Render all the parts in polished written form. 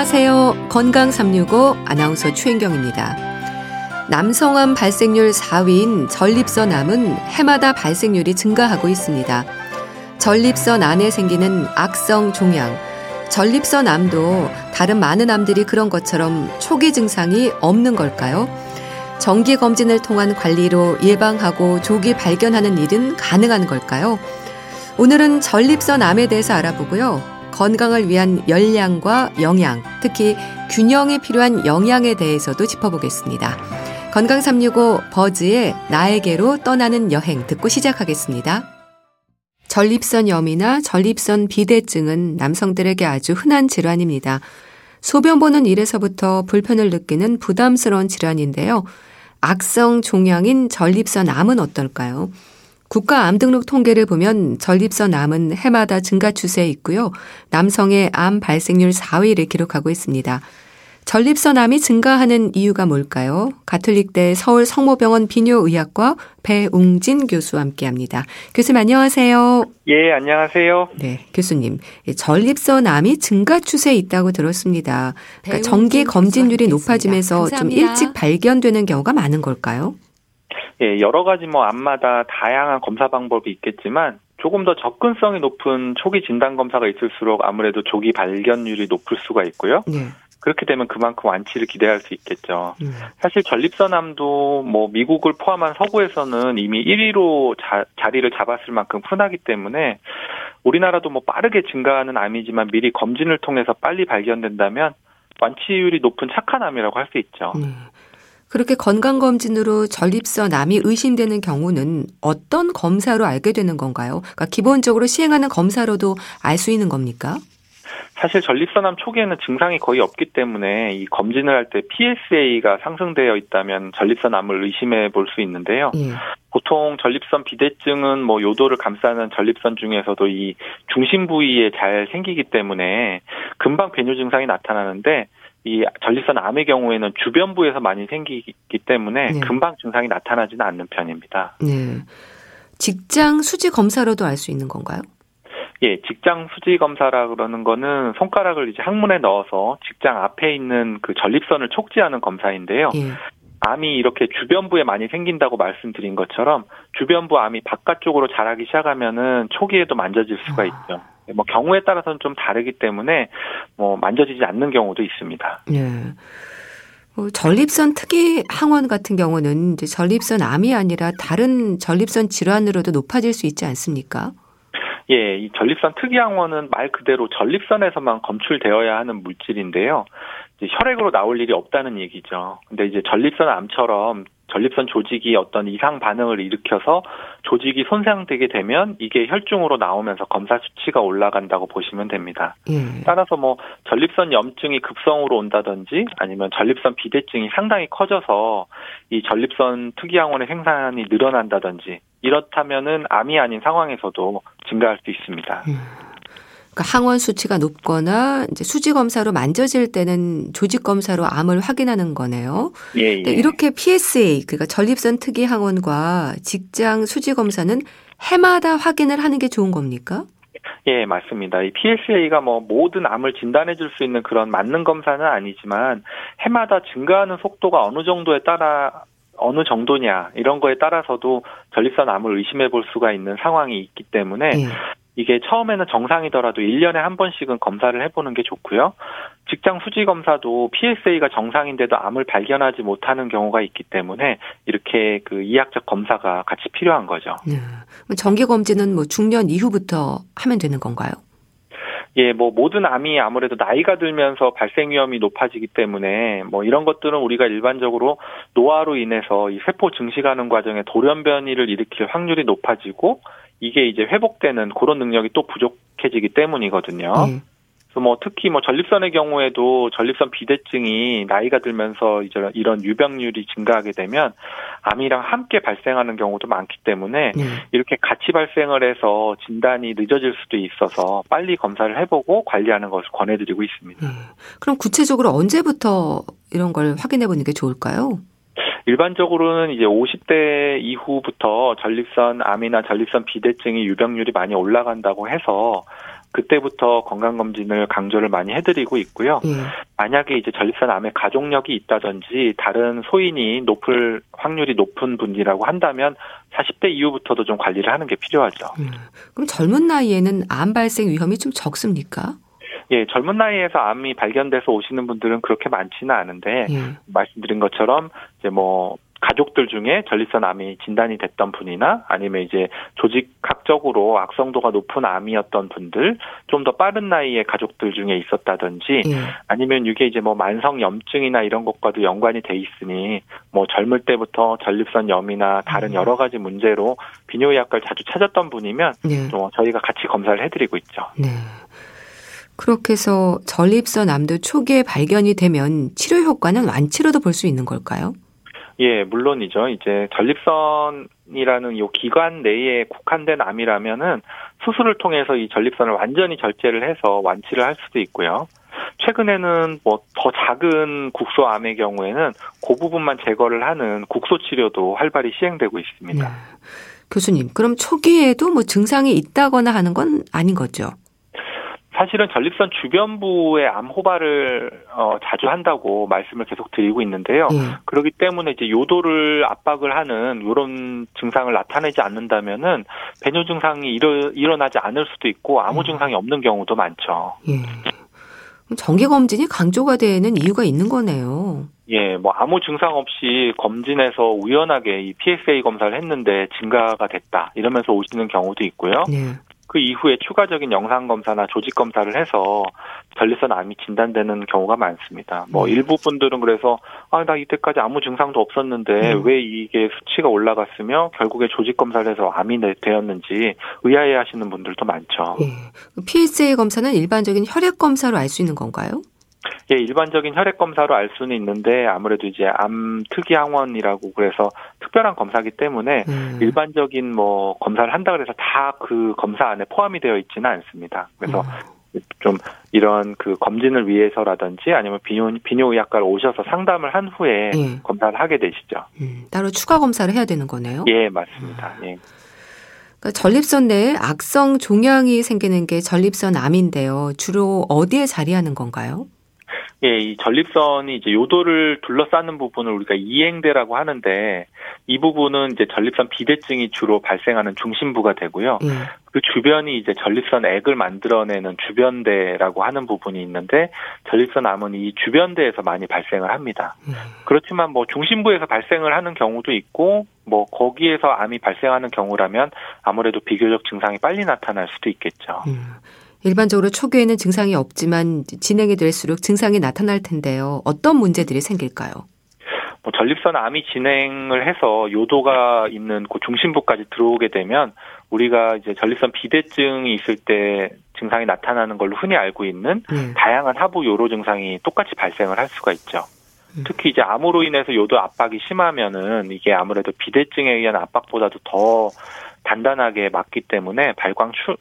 안녕하세요. 건강365 아나운서 최인경입니다. 남성암 발생률 4위인 전립선암은 해마다 발생률이 증가하고 있습니다. 전립선 안에 생기는 악성 종양, 전립선암도 다른 많은 암들이 그런 것처럼 초기 증상이 없는 걸까요? 정기검진을 통한 관리로 예방하고 조기 발견하는 일은 가능한 걸까요? 오늘은 전립선암에 대해서 알아보고요. 건강을 위한 열량과 영양, 특히 균형이 필요한 영양에 대해서도 짚어보겠습니다. 건강365 버즈의 나에게로 떠나는 여행 듣고 시작하겠습니다. 전립선염이나 전립선 비대증은 남성들에게 아주 흔한 질환입니다. 소변 보는 일에서부터 불편을 느끼는 부담스러운 질환인데요. 악성 종양인 전립선암은 어떨까요? 국가암등록 통계를 보면 전립선암은 해마다 증가 추세에 있고요. 남성의 암 발생률 4위를 기록하고 있습니다. 전립선암이 증가하는 이유가 뭘까요? 가톨릭대 서울 성모병원 비뇨의학과 배웅진 교수와 함께합니다. 교수님 안녕하세요. 예, 안녕하세요. 네, 교수님. 전립선암이 증가 추세에 있다고 들었습니다. 그러니까 정기 검진률이 높아지면서 감사합니다. 좀 일찍 발견되는 경우가 많은 걸까요? 예, 여러 가지 암마다 다양한 검사 방법이 있겠지만 조금 더 접근성이 높은 초기 진단 검사가 있을수록 아무래도 조기 발견률이 높을 수가 있고요. 네. 그렇게 되면 그만큼 완치를 기대할 수 있겠죠. 사실 전립선암도 미국을 포함한 서구에서는 이미 1위로 자리를 잡았을 만큼 흔하기 때문에 우리나라도 빠르게 증가하는 암이지만 미리 검진을 통해서 빨리 발견된다면 완치율이 높은 착한 암이라고 할 수 있죠. 그렇게 건강검진으로 전립선암이 의심되는 경우는 어떤 검사로 알게 되는 건가요? 그러니까 기본적으로 시행하는 검사로도 알 수 있는 겁니까? 사실 전립선암 초기에는 증상이 거의 없기 때문에 이 검진을 할 때 PSA가 상승되어 있다면 전립선암을 의심해 볼 수 있는데요. 보통 전립선 비대증은 요도를 감싸는 전립선 중에서도 이 중심 부위에 잘 생기기 때문에 금방 배뇨 증상이 나타나는데 이 전립선암의 경우에는 주변부에서 많이 생기기 때문에 금방 증상이 나타나지는 않는 편입니다. 네, 직장 수지 검사로도 알 수 있는 건가요? 예, 직장 수지 검사라 그러는 거는 손가락을 이제 항문에 넣어서 직장 앞에 있는 그 전립선을 촉지하는 검사인데요. 암이 이렇게 주변부에 많이 생긴다고 말씀드린 것처럼 주변부 암이 바깥쪽으로 자라기 시작하면은 초기에도 만져질 수가 있죠. 경우에 따라서는 좀 다르기 때문에 만져지지 않는 경우도 있습니다. 네. 전립선 특이 항원 같은 경우는 이제 전립선 암이 아니라 다른 전립선 질환으로도 높아질 수 있지 않습니까? 예, 이 전립선 특이항원은 말 그대로 전립선에서만 검출되어야 하는 물질인데요. 이제 혈액으로 나올 일이 없다는 얘기죠. 근데 이제 전립선 암처럼 전립선 조직이 어떤 이상 반응을 일으켜서 조직이 손상되게 되면 이게 혈중으로 나오면서 검사 수치가 올라간다고 보시면 됩니다. 따라서 전립선 염증이 급성으로 온다든지 아니면 전립선 비대증이 상당히 커져서 이 전립선 특이항원의 생산이 늘어난다든지 이렇다면은 암이 아닌 상황에서도 증가할 수 있습니다. 그러니까 항원 수치가 높거나 이제 수지 검사로 만져질 때는 조직 검사로 암을 확인하는 거네요. 예, 예. 네, 이렇게 PSA 그러니까 전립선 특이 항원과 직장 수지 검사는 해마다 확인을 하는 게 좋은 겁니까? 예, 맞습니다. 이 PSA가 모든 암을 진단해 줄 수 있는 그런 맞는 검사는 아니지만 해마다 증가하는 속도가 어느 정도에 따라 어느 정도냐 이런 거에 따라서도 전립선 암을 의심해 볼 수가 있는 상황이 있기 때문에 이게 처음에는 정상이더라도 1년에 한 번씩은 검사를 해보는 게 좋고요. 직장 수지 검사도 PSA가 정상인데도 암을 발견하지 못하는 경우가 있기 때문에 이렇게 그 이학적 검사가 같이 필요한 거죠. 정기 검진은 중년 이후부터 하면 되는 건가요? 예, 모든 암이 아무래도 나이가 들면서 발생 위험이 높아지기 때문에 이런 것들은 우리가 일반적으로 노화로 인해서 이 세포 증식하는 과정에 돌연변이를 일으킬 확률이 높아지고 이게 이제 회복되는 그런 능력이 또 부족해지기 때문이거든요. 그래서 특히 전립선의 경우에도 전립선 비대증이 나이가 들면서 이런 유병률이 증가하게 되면 암이랑 함께 발생하는 경우도 많기 때문에 이렇게 같이 발생을 해서 진단이 늦어질 수도 있어서 빨리 검사를 해보고 관리하는 것을 권해드리고 있습니다. 그럼 구체적으로 언제부터 이런 걸 확인해보는 게 좋을까요? 일반적으로는 이제 50대 이후부터 전립선 암이나 전립선 비대증이 유병률이 많이 올라간다고 해서 그때부터 건강검진을 강조를 많이 해드리고 있고요. 예. 만약에 이제 전립선 암에 가족력이 있다든지 다른 소인이 높을 확률이 높은 분이라고 한다면 40대 이후부터도 좀 관리를 하는 게 필요하죠. 그럼 젊은 나이에는 암 발생 위험이 좀 적습니까? 예, 젊은 나이에서 암이 발견돼서 오시는 분들은 그렇게 많지는 않은데 예. 말씀드린 것처럼 이제 뭐 가족들 중에 전립선 암이 진단이 됐던 분이나 아니면 이제 조직학적으로 악성도가 높은 암이었던 분들, 좀 더 빠른 나이에 가족들 중에 있었다든지 예. 아니면 이게 이제 뭐 만성 염증이나 이런 것과도 연관이 돼 있으니 뭐 젊을 때부터 전립선 염이나 다른 여러 가지 문제로 비뇨의학과를 자주 찾았던 분이면 예. 또 저희가 같이 검사를 해드리고 있죠. 네. 그렇게 해서 전립선 암도 초기에 발견이 되면 치료 효과는 완치로도 볼 수 있는 걸까요? 예, 물론이죠. 이제 전립선이라는 이 기관 내에 국한된 암이라면은 수술을 통해서 이 전립선을 완전히 절제를 해서 완치를 할 수도 있고요. 최근에는 뭐 더 작은 국소암의 경우에는 그 부분만 제거를 하는 국소 치료도 활발히 시행되고 있습니다. 네. 교수님, 그럼 초기에도 뭐 증상이 있다거나 하는 건 아닌 거죠? 사실은 전립선 주변부의 암 호발을 자주 한다고 말씀을 계속 드리고 있는데요. 그렇기 때문에 이제 요도를 압박을 하는 이런 증상을 나타내지 않는다면은 배뇨 증상이 일어나지 않을 수도 있고 아무 증상이 없는 경우도 많죠. 예. 정기 검진이 강조가 되는 이유가 있는 거네요. 예, 뭐 아무 증상 없이 검진해서 우연하게 이 PSA 검사를 했는데 증가가 됐다 이러면서 오시는 경우도 있고요. 예. 그 이후에 추가적인 영상검사나 조직검사를 해서 전립선 암이 진단되는 경우가 많습니다. 뭐 일부 분들은 그래서 나 이때까지 아무 증상도 없었는데 왜 이게 수치가 올라갔으며 결국에 조직검사를 해서 암이 되었는지 의아해하시는 분들도 많죠. 예. PSA 검사는 일반적인 혈액검사로 알 수 있는 건가요? 예, 일반적인 혈액검사로 알 수는 있는데 아무래도 이제 암 특이항원이라고 그래서 특별한 검사기 때문에 일반적인 뭐 검사를 한다 그래서 다 그 검사 안에 포함이 되어 있지는 않습니다. 그래서 좀 이런 그 검진을 위해서라든지 아니면 비뇨의학과를 오셔서 상담을 한 후에 검사를 하게 되시죠. 따로 추가 검사를 해야 되는 거네요? 예, 맞습니다. 예. 그러니까 전립선 내에 악성 종양이 생기는 게 전립선 암인데요. 주로 어디에 자리하는 건가요? 예, 이 전립선이 이제 요도를 둘러싸는 부분을 우리가 이행대라고 하는데 이 부분은 이제 전립선 비대증이 주로 발생하는 중심부가 되고요. 그 주변이 이제 전립선 액을 만들어내는 주변대라고 하는 부분이 있는데 전립선 암은 이 주변대에서 많이 발생을 합니다. 그렇지만 뭐 중심부에서 발생을 하는 경우도 있고 뭐 거기에서 암이 발생하는 경우라면 아무래도 비교적 증상이 빨리 나타날 수도 있겠죠. 일반적으로 초기에는 증상이 없지만 진행이 될수록 증상이 나타날 텐데요. 어떤 문제들이 생길까요? 뭐 전립선 암이 진행을 해서 요도가 있는 그 중심부까지 들어오게 되면 우리가 이제 전립선 비대증이 있을 때 증상이 나타나는 걸로 흔히 알고 있는 다양한 하부 요로 증상이 똑같이 발생을 할 수가 있죠. 특히 이제 암으로 인해서 요도 압박이 심하면은 이게 아무래도 비대증에 의한 압박보다도 더 단단하게 막기 때문에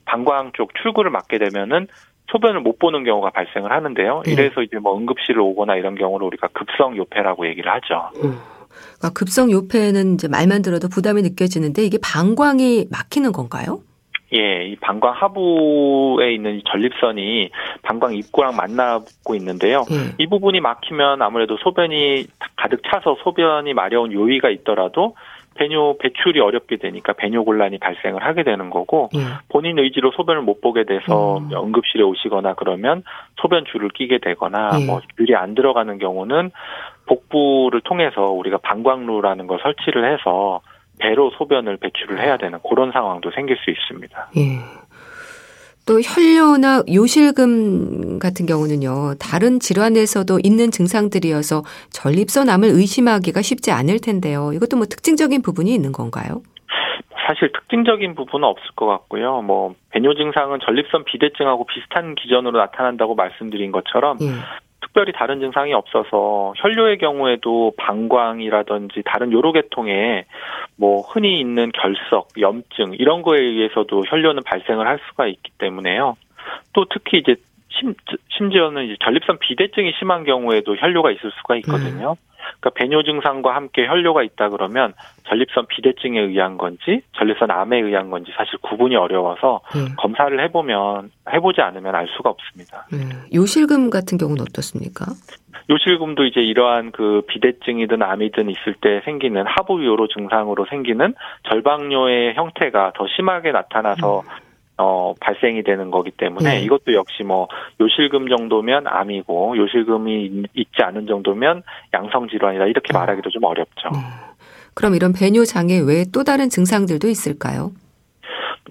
방광 쪽 출구를 막게 되면은 소변을 못 보는 경우가 발생을 하는데요. 이래서 이제 뭐 응급실을 오거나 이런 경우를 우리가 급성 요폐라고 얘기를 하죠. 그러니까 급성 요폐는 이제 말만 들어도 부담이 느껴지는데 이게 방광이 막히는 건가요? 예, 이 방광 하부에 있는 이 전립선이 방광 입구랑 만나고 있는데요. 이 부분이 막히면 아무래도 소변이 가득 차서 소변이 마려운 요의가 있더라도 배뇨 배출이 어렵게 되니까 배뇨 곤란이 발생을 하게 되는 거고 본인 의지로 소변을 못 보게 돼서 응급실에 오시거나 그러면 소변 줄을 끼게 되거나 뭐 율이 안 들어가는 경우는 복부를 통해서 우리가 방광루라는 걸 설치를 해서 배로 소변을 배출을 해야 되는 그런 상황도 생길 수 있습니다. 예. 또 혈뇨나 요실금 같은 경우는요. 다른 질환에서도 있는 증상들이어서 전립선암을 의심하기가 쉽지 않을 텐데요. 이것도 뭐 특징적인 부분이 있는 건가요? 사실 특징적인 부분은 없을 것 같고요. 뭐 배뇨 증상은 전립선 비대증하고 비슷한 기전으로 나타난다고 말씀드린 것처럼 특별히 다른 증상이 없어서 혈뇨의 경우에도 방광이라든지 다른 요로 계통에 뭐 흔히 있는 결석, 염증 이런 거에 의해서도 혈뇨는 발생을 할 수가 있기 때문에요. 또 특히 이제 심지어는 이제 전립선 비대증이 심한 경우에도 혈뇨가 있을 수가 있거든요. 그러니까 배뇨 증상과 함께 혈뇨가 있다 그러면 전립선 비대증에 의한 건지 전립선 암에 의한 건지 사실 구분이 어려워서 검사를 해보지 않으면 알 수가 없습니다. 요실금 같은 경우는 어떻습니까? 요실금도 이제 이러한 그 비대증이든 암이든 있을 때 생기는 하부요로 증상으로 생기는 절박뇨의 형태가 더 심하게 나타나서 발생이 되는 거기 때문에 이것도 역시 뭐 요실금 정도면 암이고 요실금이 있지 않은 정도면 양성 질환이다 이렇게 말하기도 좀 어렵죠. 그럼 이런 배뇨 장애 외에 또 다른 증상들도 있을까요?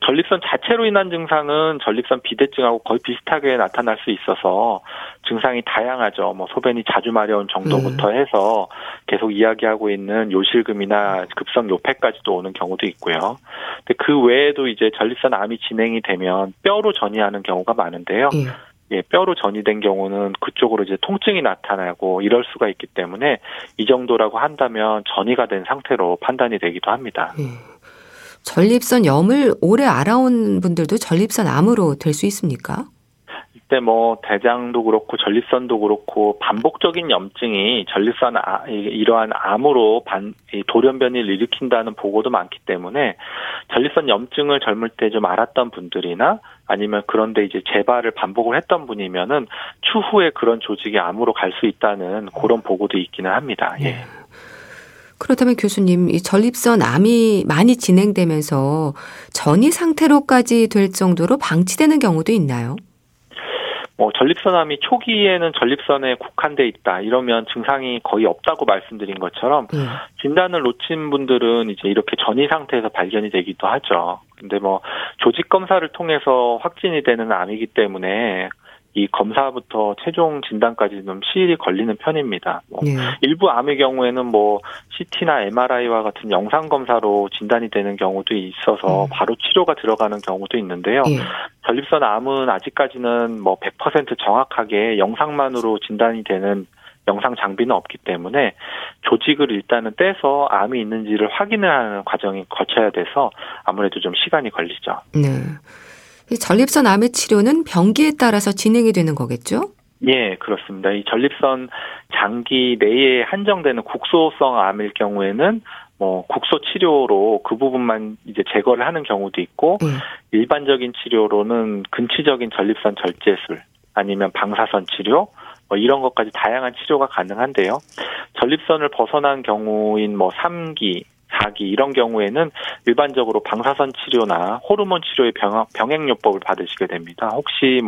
전립선 자체로 인한 증상은 전립선 비대증하고 거의 비슷하게 나타날 수 있어서 증상이 다양하죠. 뭐 소변이 자주 마려운 정도부터 해서 계속 이야기하고 있는 요실금이나 급성 요패까지도 오는 경우도 있고요. 근데 그 외에도 이제 전립선 암이 진행이 되면 뼈로 전이하는 경우가 많은데요. 예, 뼈로 전이된 경우는 그쪽으로 이제 통증이 나타나고 이럴 수가 있기 때문에 이 정도라고 한다면 전이가 된 상태로 판단이 되기도 합니다. 전립선염을 오래 앓아온 분들도 전립선암으로 될 수 있습니까? 이때 뭐 대장도 그렇고 전립선도 그렇고 반복적인 염증이 이러한 암으로 돌연변이를 일으킨다는 보고도 많기 때문에 전립선 염증을 젊을 때 좀 앓았던 분들이나 아니면 그런데 이제 재발을 반복을 했던 분이면은 추후에 그런 조직이 암으로 갈 수 있다는 그런 보고도 있기는 합니다. 예. 그렇다면 교수님, 이 전립선 암이 많이 진행되면서 전이 상태로까지 될 정도로 방치되는 경우도 있나요? 전립선 암이 초기에는 전립선에 국한돼 있다. 이러면 증상이 거의 없다고 말씀드린 것처럼 진단을 놓친 분들은 이제 이렇게 전이 상태에서 발견이 되기도 하죠. 근데 조직 검사를 통해서 확진이 되는 암이기 때문에 이 검사부터 최종 진단까지 좀 시일이 걸리는 편입니다. 일부 암의 경우에는 CT나 MRI와 같은 영상 검사로 진단이 되는 경우도 있어서 바로 치료가 들어가는 경우도 있는데요. 전립선 암은 아직까지는 100% 정확하게 영상만으로 진단이 되는 영상 장비는 없기 때문에 조직을 일단은 떼서 암이 있는지를 확인을 하는 과정이 거쳐야 돼서 아무래도 좀 시간이 걸리죠. 네. 이 전립선 암의 치료는 병기에 따라서 진행이 되는 거겠죠? 예, 그렇습니다. 이 전립선 장기 내에 한정되는 국소성 암일 경우에는 국소 치료로 그 부분만 이제 제거를 하는 경우도 있고 일반적인 치료로는 근치적인 전립선 절제술 아니면 방사선 치료 이런 것까지 다양한 치료가 가능한데요. 전립선을 벗어난 경우인 3기 4기 이런 경우에는 일반적으로 방사선 치료나 호르몬 치료의 병행요법을 받으시게 됩니다. 혹시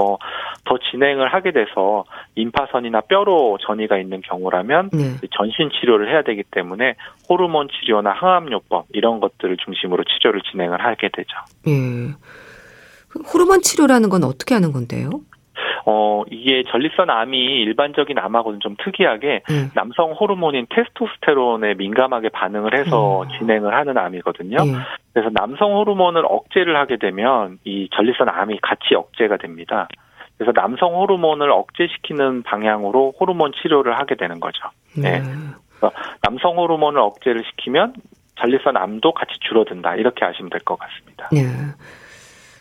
더 진행을 하게 돼서 임파선이나 뼈로 전이가 있는 경우라면 전신 치료를 해야 되기 때문에 호르몬 치료나 항암요법 이런 것들을 중심으로 치료를 진행을 하게 되죠. 호르몬 치료라는 건 어떻게 하는 건데요? 이게 전립선 암이 일반적인 암하고는 좀 특이하게 남성 호르몬인 테스토스테론에 민감하게 반응을 해서 진행을 하는 암이거든요. 그래서 남성 호르몬을 억제를 하게 되면 이 전립선 암이 같이 억제가 됩니다. 그래서 남성 호르몬을 억제시키는 방향으로 호르몬 치료를 하게 되는 거죠. 네. 그러니까 남성 호르몬을 억제를 시키면 전립선 암도 같이 줄어든다. 이렇게 아시면 될 것 같습니다. 네.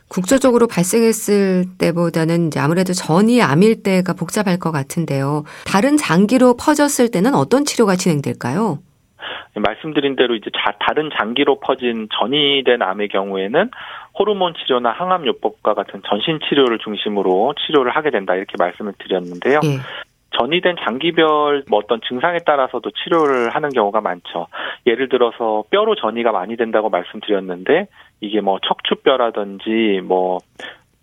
국소적으로 발생했을 때보다는 이제 아무래도 전이 암일 때가 복잡할 것 같은데요. 다른 장기로 퍼졌을 때는 어떤 치료가 진행될까요? 말씀드린 대로 이제 다른 장기로 퍼진 전이 된 암의 경우에는 호르몬 치료나 항암요법과 같은 전신 치료를 중심으로 치료를 하게 된다 이렇게 말씀을 드렸는데요. 전이 된 장기별 어떤 증상에 따라서도 치료를 하는 경우가 많죠. 예를 들어서 뼈로 전이가 많이 된다고 말씀드렸는데 이게 척추뼈라든지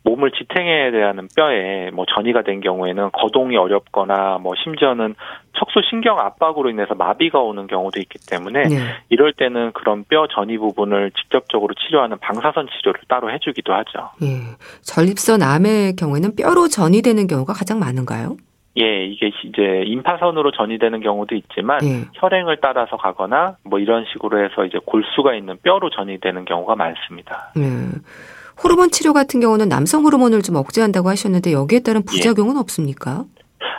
몸을 지탱해야 되는 뼈에 전이가 된 경우에는 거동이 어렵거나 심지어는 척수신경 압박으로 인해서 마비가 오는 경우도 있기 때문에 이럴 때는 그런 뼈 전이 부분을 직접적으로 치료하는 방사선 치료를 따로 해주기도 하죠. 전립선 암의 경우에는 뼈로 전이되는 경우가 가장 많은가요? 예, 이게 이제 임파선으로 전이되는 경우도 있지만 혈행을 따라서 가거나 이런 식으로 해서 이제 골수가 있는 뼈로 전이되는 경우가 많습니다. 호르몬 치료 같은 경우는 남성 호르몬을 좀 억제한다고 하셨는데 여기에 따른 부작용은 없습니까?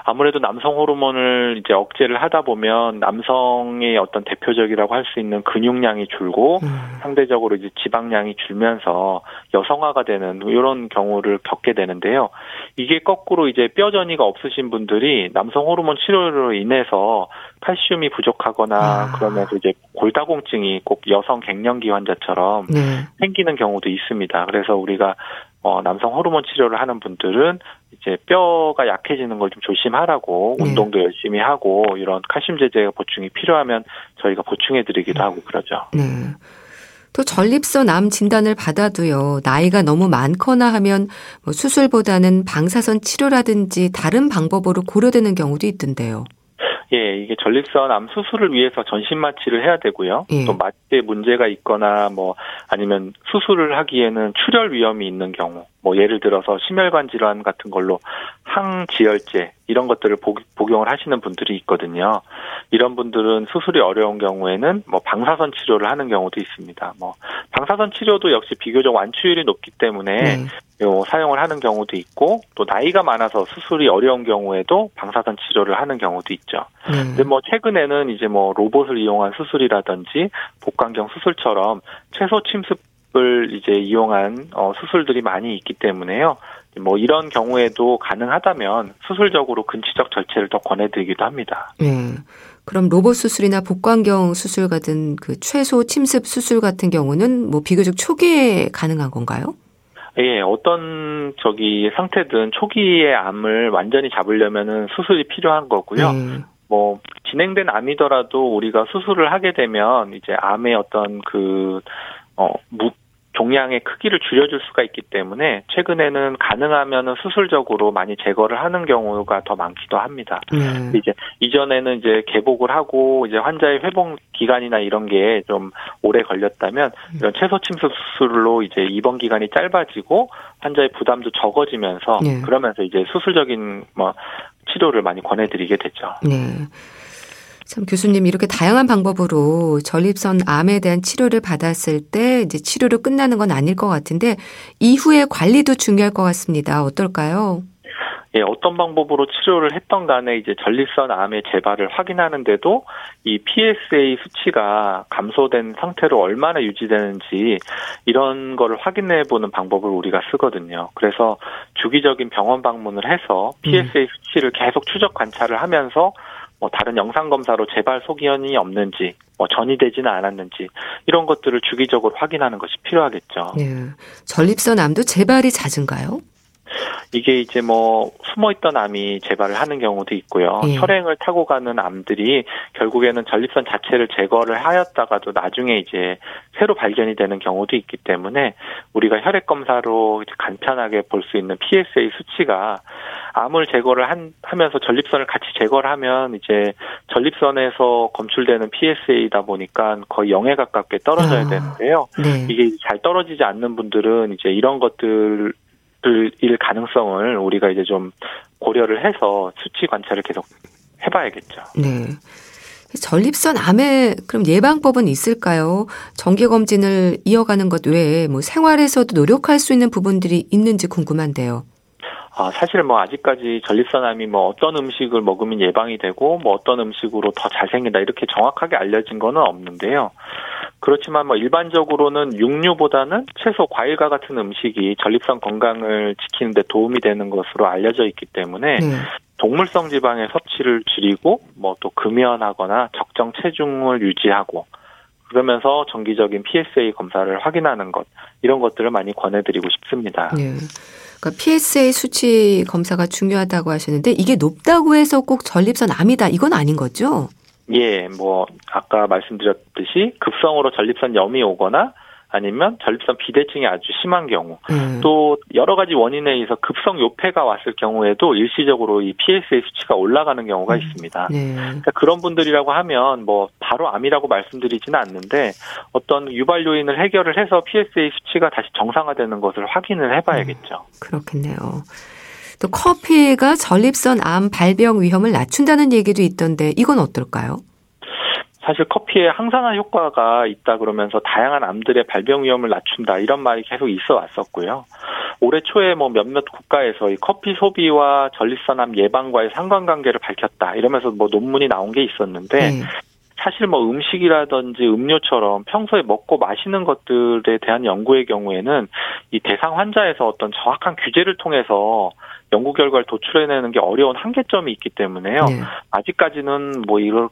아무래도 남성 호르몬을 이제 억제를 하다 보면 남성의 어떤 대표적이라고 할 수 있는 근육량이 줄고 상대적으로 이제 지방량이 줄면서 여성화가 되는 이런 경우를 겪게 되는데요. 이게 거꾸로 이제 뼈 전이가 없으신 분들이 남성 호르몬 치료로 인해서 칼슘이 부족하거나 그러면서 이제 골다공증이 꼭 여성 갱년기 환자처럼 생기는 경우도 있습니다. 그래서 우리가 남성 호르몬 치료를 하는 분들은 이제 뼈가 약해지는 걸 좀 조심하라고 운동도 열심히 하고 이런 칼슘 제제 보충이 필요하면 저희가 보충해드리기도 하고 그러죠. 네. 또 전립서 암 진단을 받아도요. 나이가 너무 많거나 하면 뭐 수술보다는 방사선 치료라든지 다른 방법으로 고려되는 경우도 있던데요. 예, 이게 전립선 암 수술을 위해서 전신 마취를 해야 되고요. 또 마취에 문제가 있거나 뭐 아니면 수술을 하기에는 출혈 위험이 있는 경우, 뭐 예를 들어서 심혈관 질환 같은 걸로 항지혈제 이런 것들을 복용을 하시는 분들이 있거든요. 이런 분들은 수술이 어려운 경우에는 뭐 방사선 치료를 하는 경우도 있습니다. 뭐 방사선 치료도 역시 비교적 완치율이 높기 때문에 사용을 하는 경우도 있고 또 나이가 많아서 수술이 어려운 경우에도 방사선 치료를 하는 경우도 있죠. 근데 뭐 최근에는 이제 뭐 로봇을 이용한 수술이라든지 복강경 수술처럼 최소 침습을 이제 이용한 수술들이 많이 있기 때문에요. 뭐 이런 경우에도 가능하다면 수술적으로 근치적 절제를 더 권해드리기도 합니다. 그럼 로봇 수술이나 복강경 수술 같은 그 최소 침습 수술 같은 경우는 뭐 비교적 초기에 가능한 건가요? 예, 어떤 상태든 초기의 암을 완전히 잡으려면은 수술이 필요한 거고요. 뭐 진행된 암이더라도 우리가 수술을 하게 되면 이제 암의 어떤 종양의 크기를 줄여줄 수가 있기 때문에 최근에는 가능하면 수술적으로 많이 제거를 하는 경우가 더 많기도 합니다. 이제 이전에는 이제 개복을 하고 이제 환자의 회복 기간이나 이런 게 좀 오래 걸렸다면 이런 최소 침습 수술로 이제 입원 기간이 짧아지고 환자의 부담도 적어지면서 그러면서 이제 수술적인 치료를 많이 권해드리게 되죠. 네. 참 교수님 이렇게 다양한 방법으로 전립선 암에 대한 치료를 받았을 때 이제 치료로 끝나는 건 아닐 것 같은데 이후의 관리도 중요할 것 같습니다. 어떨까요? 예, 어떤 방법으로 치료를 했던 간에 이제 전립선 암의 재발을 확인하는데도 이 PSA 수치가 감소된 상태로 얼마나 유지되는지 이런 거를 확인해 보는 방법을 우리가 쓰거든요. 그래서 주기적인 병원 방문을 해서 PSA 수치를 계속 추적 관찰을 하면서 뭐 다른 영상 검사로 재발 소견이 없는지, 뭐 전이되지는 않았는지 이런 것들을 주기적으로 확인하는 것이 필요하겠죠. 네, 전립선 암도 재발이 잦은가요? 이게 이제 뭐 숨어있던 암이 재발을 하는 경우도 있고요. 혈행을 타고 가는 암들이 결국에는 전립선 자체를 제거를 하였다가도 나중에 이제 새로 발견이 되는 경우도 있기 때문에 우리가 혈액 검사로 이제 간편하게 볼 수 있는 PSA 수치가 암을 제거를 하면서 전립선을 같이 제거를 하면 이제 전립선에서 검출되는 PSA다 보니까 거의 0에 가깝게 떨어져야 되는데요. 이게 잘 떨어지지 않는 분들은 이제 이런 것들 일 가능성을 우리가 이제 좀 고려를 해서 수치 관찰을 계속 해봐야겠죠. 네. 전립선 암의 그럼 예방법은 있을까요? 정기 검진을 이어가는 것 외에 뭐 생활에서도 노력할 수 있는 부분들이 있는지 궁금한데요. 사실 뭐 아직까지 전립선암이 뭐 어떤 음식을 먹으면 예방이 되고 뭐 어떤 음식으로 더 잘 생긴다 이렇게 정확하게 알려진 거는 없는데요. 그렇지만 뭐 일반적으로는 육류보다는 채소, 과일과 같은 음식이 전립선 건강을 지키는 데 도움이 되는 것으로 알려져 있기 때문에 동물성 지방의 섭취를 줄이고 뭐 또 금연하거나 적정 체중을 유지하고 그러면서 정기적인 PSA 검사를 확인하는 것 이런 것들을 많이 권해드리고 싶습니다. 네. 그러니까 PSA 수치 검사가 중요하다고 하셨는데 이게 높다고 해서 꼭 전립선 암이다 이건 아닌 거죠? 예, 뭐 아까 말씀드렸듯이 급성으로 전립선 염이 오거나 아니면 전립선 비대증이 아주 심한 경우 또 여러 가지 원인에 의해서 급성 요폐가 왔을 경우에도 일시적으로 이 PSA 수치가 올라가는 경우가 있습니다. 그러니까 그런 분들이라고 하면 뭐 바로 암이라고 말씀드리지는 않는데 어떤 유발 요인을 해결을 해서 PSA 수치가 다시 정상화되는 것을 확인을 해봐야겠죠. 그렇겠네요. 또 커피가 전립선 암 발병 위험을 낮춘다는 얘기도 있던데 이건 어떨까요? 사실 커피에 항산화 효과가 있다 그러면서 다양한 암들의 발병 위험을 낮춘다 이런 말이 계속 있어 왔었고요. 올해 초에 몇몇 국가에서 이 커피 소비와 전립선암 예방과의 상관관계를 밝혔다 이러면서 논문이 나온 게 있었는데 사실 음식이라든지 음료처럼 평소에 먹고 마시는 것들에 대한 연구의 경우에는 이 대상 환자에서 어떤 정확한 규제를 통해서 연구 결과를 도출해내는 게 어려운 한계점이 있기 때문에요. 네. 아직까지는 이런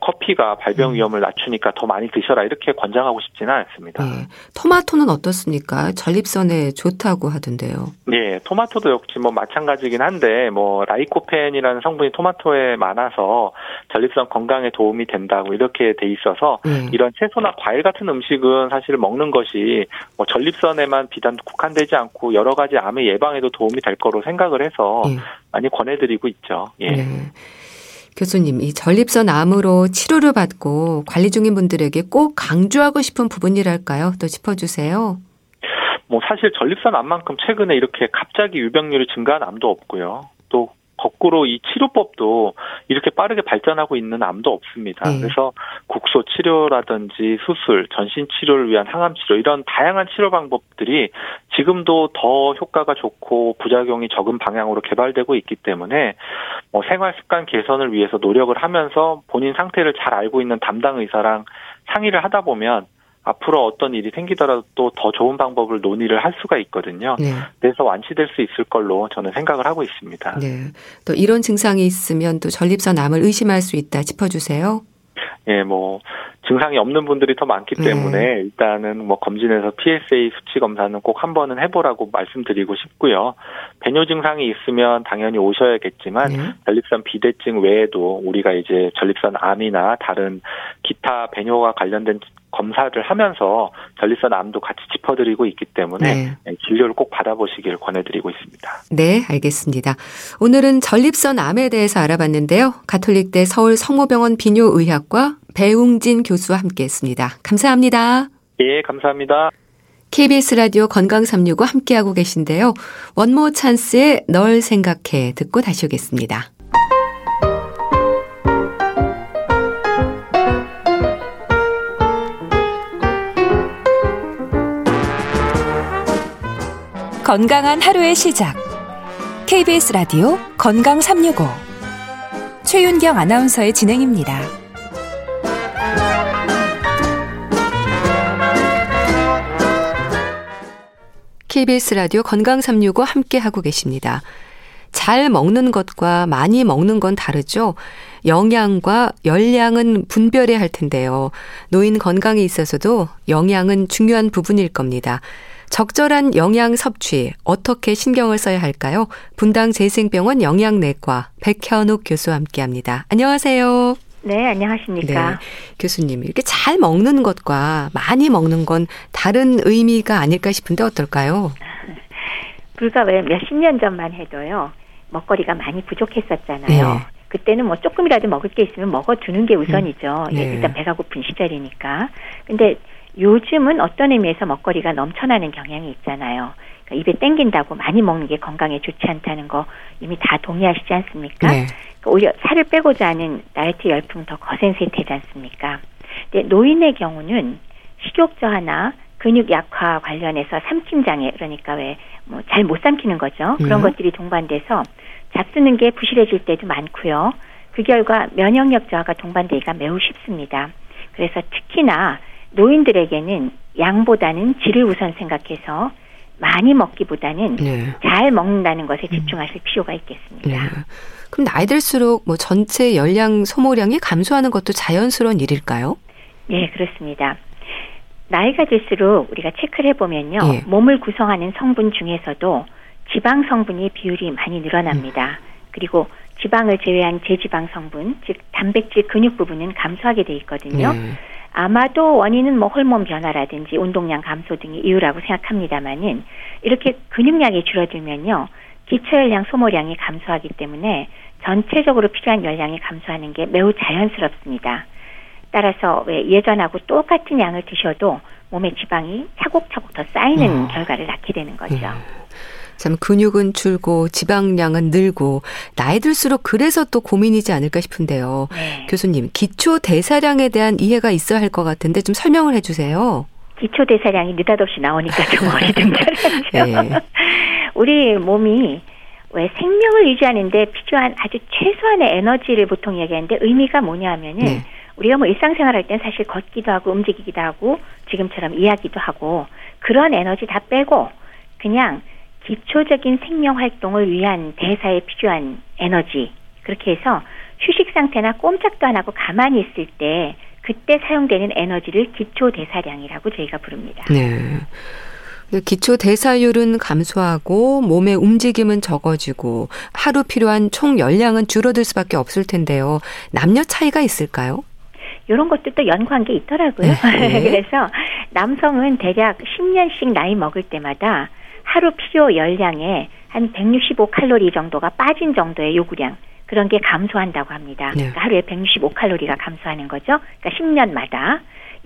커피가 발병 위험을 낮추니까 더 많이 드셔라 이렇게 권장하고 싶지는 않습니다. 네. 토마토는 어떻습니까? 전립선에 좋다고 하던데요. 네, 토마토도 역시 마찬가지긴 한데 라이코펜이라는 성분이 토마토에 많아서 전립선 건강에 도움이 된다고 이렇게 돼 있어서 이런 채소나 과일 같은 음식은 사실 먹는 것이 전립선에만 비단 국한되지 않고 여러 가지 암의 예방에도 도움이 될 거로 생각을 해서 많이 권해드리고 있죠. 예. 네. 교수님, 이 전립선 암으로 치료를 받고 관리 중인 분들에게 꼭 강조하고 싶은 부분이랄까요? 또 짚어주세요. 사실 전립선 암만큼 최근에 이렇게 갑자기 유병률이 증가한 암도 없고요. 또 거꾸로 이 치료법도 이렇게 빠르게 발전하고 있는 암도 없습니다. 그래서 국소 치료라든지 수술, 전신 치료를 위한 항암 치료 이런 다양한 치료 방법들이 지금도 더 효과가 좋고 부작용이 적은 방향으로 개발되고 있기 때문에 생활 습관 개선을 위해서 노력을 하면서 본인 상태를 잘 알고 있는 담당 의사랑 상의를 하다 보면 앞으로 어떤 일이 생기더라도 또 더 좋은 방법을 논의를 할 수가 있거든요. 네. 그래서 완치될 수 있을 걸로 저는 생각을 하고 있습니다. 네. 또 이런 증상이 있으면 또 전립선 암을 의심할 수 있다 짚어주세요. 예, 증상이 없는 분들이 더 많기 때문에 일단은 검진에서 PSA 수치 검사는 꼭 한 번은 해보라고 말씀드리고 싶고요. 배뇨 증상이 있으면 당연히 오셔야겠지만 전립선 비대증 외에도 우리가 이제 전립선 암이나 다른 기타 배뇨와 관련된 검사를 하면서 전립선 암도 같이 짚어드리고 있기 때문에 진료를 꼭 받아보시길 권해드리고 있습니다. 네, 알겠습니다. 오늘은 전립선 암에 대해서 알아봤는데요. 가톨릭대 서울 성모병원 비뇨의학과 배웅진 교수와 함께했습니다. 감사합니다. 예, 감사합니다. KBS 라디오 건강365 함께하고 계신데요. 원모 찬스의 널 생각해 듣고 다시 오겠습니다. 건강한 하루의 시작. KBS 라디오 건강365 최윤경 아나운서의 진행입니다. KBS 라디오 건강365 함께하고 계십니다. 잘 먹는 것과 많이 먹는 건 다르죠. 영양과 열량은 분별해야 할 텐데요. 노인 건강에 있어서도 영양은 중요한 부분일 겁니다. 적절한 영양 섭취, 어떻게 신경을 써야 할까요? 분당 재생병원 영양내과 백현욱 교수와 함께합니다. 안녕하세요. 네, 안녕하십니까. 네, 교수님, 이렇게 잘 먹는 것과 많이 먹는 건 다른 의미가 아닐까 싶은데 어떨까요? 불과 몇십 년 전만 해도요, 먹거리가 많이 부족했었잖아요. 네. 그때는 조금이라도 먹을 게 있으면 먹어두는 게 우선이죠. 네. 일단 배가 고픈 시절이니까. 근데 요즘은 어떤 의미에서 먹거리가 넘쳐나는 경향이 있잖아요. 그러니까 입에 땡긴다고 많이 먹는 게 건강에 좋지 않다는 거 이미 다 동의하시지 않습니까? 네. 오히려 살을 빼고자 하는 다이어트 열풍 더 거센 세태지 않습니까? 근데 노인의 경우는 식욕 저하나 근육 약화 관련해서 삼킴 장애, 그러니까 잘 못 삼키는 거죠. 그런 것들이 동반돼서 잡수는 게 부실해질 때도 많고요. 그 결과 면역력 저하가 동반되기가 매우 쉽습니다. 그래서 특히나 노인들에게는 양보다는 질을 우선 생각해서 많이 먹기보다는 잘 먹는다는 것에 집중하실 필요가 있겠습니다. 네. 그럼 나이 들수록 전체 열량 소모량이 감소하는 것도 자연스러운 일일까요? 네, 그렇습니다. 나이가 들수록 우리가 체크를 해보면요. 네. 몸을 구성하는 성분 중에서도 지방 성분의 비율이 많이 늘어납니다. 그리고 지방을 제외한 제지방 성분, 즉 단백질 근육 부분은 감소하게 돼 있거든요. 아마도 원인은 호르몬 변화라든지 운동량 감소 등이 이유라고 생각합니다만은 이렇게 근육량이 줄어들면요. 기초열량 소모량이 감소하기 때문에 전체적으로 필요한 열량이 감소하는 게 매우 자연스럽습니다. 따라서 예전하고 똑같은 양을 드셔도 몸에 지방이 차곡차곡 더 쌓이는 결과를 낳게 되는 거죠. 참 근육은 줄고 지방량은 늘고 나이 들수록 그래서 또 고민이지 않을까 싶은데요. 네. 교수님, 기초대사량에 대한 이해가 있어야 할 것 같은데 좀 설명을 해주세요. 기초대사량이 느닷없이 나오니까 좀 어리둥절하죠. 네. 우리 몸이 왜 생명을 유지하는데 필요한 아주 최소한의 에너지를 보통 이야기하는데 의미가 뭐냐 하면은 네. 우리가 뭐 일상생활 할 땐 사실 걷기도 하고 움직이기도 하고 지금처럼 이야기도 하고 그런 에너지 다 빼고 그냥 기초적인 생명활동을 위한 대사에 필요한 에너지 그렇게 해서 휴식상태나 꼼짝도 안 하고 가만히 있을 때 그때 사용되는 에너지를 기초대사량이라고 저희가 부릅니다. 네. 기초대사율은 감소하고 몸의 움직임은 적어지고 하루 필요한 총 열량은 줄어들 수밖에 없을 텐데요. 남녀 차이가 있을까요? 이런 것도 또 연구한 게 있더라고요. 네. 그래서 남성은 대략 10년씩 나이 먹을 때마다 하루 필요 열량에 한 165칼로리 정도가 빠진 정도의 요구량 그런 게 감소한다고 합니다. 네. 그러니까 하루에 165칼로리가 감소하는 거죠. 그러니까 10년마다.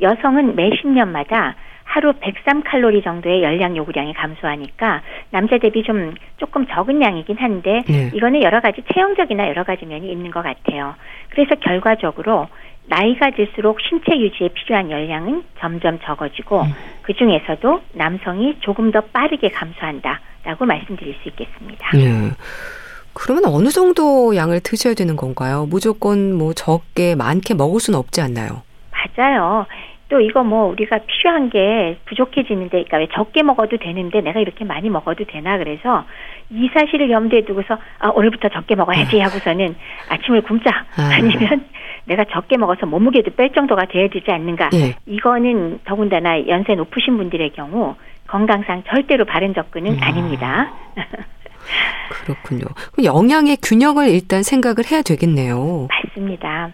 여성은 매 10년마다 하루 103칼로리 정도의 열량 요구량이 감소하니까 남자 대비 좀 조금 적은 양이긴 한데 네. 이거는 여러 가지 체형적이나 여러 가지 면이 있는 것 같아요. 그래서 결과적으로 나이가 들수록 신체 유지에 필요한 열량은 점점 적어지고 그중에서도 남성이 조금 더 빠르게 감소한다라고 말씀드릴 수 있겠습니다. 네. 그러면 어느 정도 양을 드셔야 되는 건가요? 무조건 뭐 적게 많게 먹을 수는 없지 않나요? 맞아요. 또 이거 뭐 우리가 필요한 게 부족해지는데 그러니까 왜 적게 먹어도 되는데 내가 이렇게 많이 먹어도 되나 그래서 이 사실을 염두에 두고서 아 오늘부터 적게 먹어야지 하고서는 아침을 굶자 아니면 내가 적게 먹어서 몸무게도 뺄 정도가 돼야 되지 않는가 예. 이거는 더군다나 연세 높으신 분들의 경우 건강상 절대로 바른 접근은 아닙니다. 그렇군요. 그럼 영양의 균형을 일단 생각을 해야 되겠네요. 맞습니다.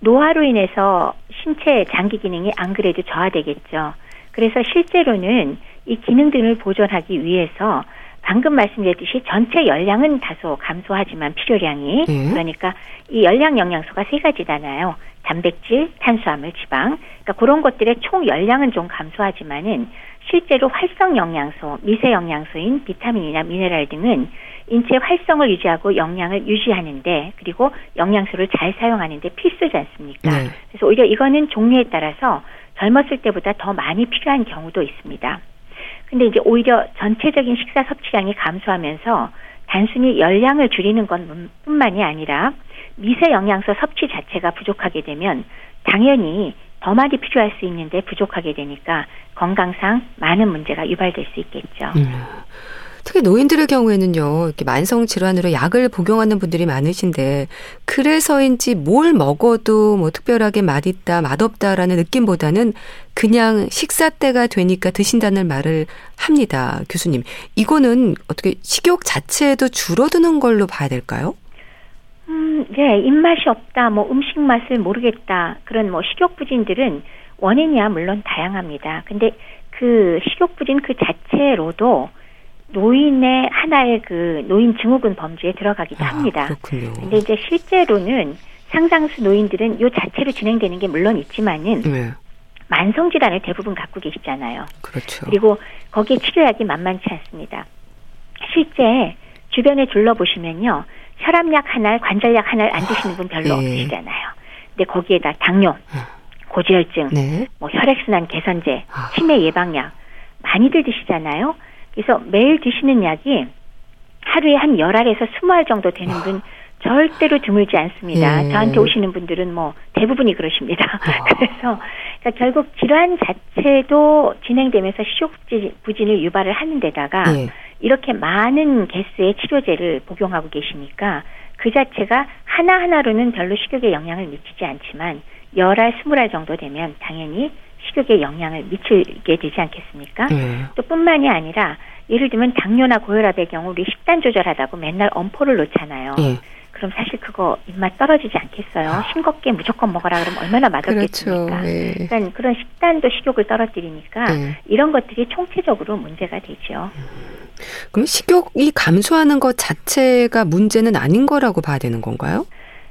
노화로 인해서 신체 장기 기능이 안 그래도 저하되겠죠. 그래서 실제로는 이 기능 등을 보존하기 위해서 방금 말씀드렸듯이 전체 열량은 다소 감소하지만 필요량이 그러니까 이 열량 영양소가 세 가지잖아요. 단백질, 탄수화물, 지방 그러니까 그런 것들의 총 열량은 좀 감소하지만은 실제로 활성 영양소, 미세 영양소인 비타민이나 미네랄 등은 인체의 활성을 유지하고 영양을 유지하는데 그리고 영양소를 잘 사용하는데 필수지 않습니까? 네. 그래서 오히려 이거는 종류에 따라서 젊었을 때보다 더 많이 필요한 경우도 있습니다. 근데 이제 오히려 전체적인 식사 섭취량이 감소하면서 단순히 열량을 줄이는 것뿐만이 아니라 미세 영양소 섭취 자체가 부족하게 되면 당연히 더 많이 필요할 수 있는데 부족하게 되니까 건강상 많은 문제가 유발될 수 있겠죠. 특히 노인들의 경우에는요, 이렇게 만성 질환으로 약을 복용하는 분들이 많으신데 그래서인지 뭘 먹어도 뭐 특별하게 맛있다, 맛없다라는 느낌보다는 그냥 식사 때가 되니까 드신다는 말을 합니다, 교수님. 이거는 어떻게 식욕 자체도 줄어드는 걸로 봐야 될까요? 네, 입맛이 없다, 뭐 음식 맛을 모르겠다 그런 뭐 식욕 부진들은 원인이야 물론 다양합니다. 근데 그 식욕 부진 그 자체로도 노인의 하나의 그 노인 증후군 범주에 들어가기도 합니다. 그렇군요. 근데 이제 실제로는 상당수 노인들은 요 자체로 진행되는 게 물론 있지만은 네. 만성 질환을 대부분 갖고 계시잖아요. 그렇죠. 그리고 거기에 치료약이 만만치 않습니다. 실제 주변에 둘러보시면요, 혈압약 하나를 관절약 하나를 안 드시는 분 별로 없으시잖아요. 근데 거기에다 당뇨, 고지혈증, 네. 뭐 혈액순환 개선제, 치매 예방약 많이들 드시잖아요. 그래서 매일 드시는 약이 하루에 한 10알에서 20알 정도 되는 분 절대로 드물지 않습니다. 예. 저한테 오시는 분들은 뭐 대부분이 그러십니다. 그래서 그러니까 결국 질환 자체도 진행되면서 식욕 부진을 유발을 하는 데다가 이렇게 많은 개수의 치료제를 복용하고 계시니까 그 자체가 하나하나로는 별로 식욕에 영향을 미치지 않지만 10알, 20알 정도 되면 당연히 식욕에 영향을 미치게 되지 않겠습니까? 또 뿐만이 아니라 예를 들면 당뇨나 고혈압의 경우 우리 식단 조절하다고 맨날 엄포를 놓잖아요. 그럼 사실 그거 입맛 떨어지지 않겠어요? 싱겁게 무조건 먹어라 그러면 얼마나 맛없겠습니까? 그렇죠. 그러니까 그런 식단도 식욕을 떨어뜨리니까 이런 것들이 총체적으로 문제가 되죠. 그럼 식욕이 감소하는 것 자체가 문제는 아닌 거라고 봐야 되는 건가요?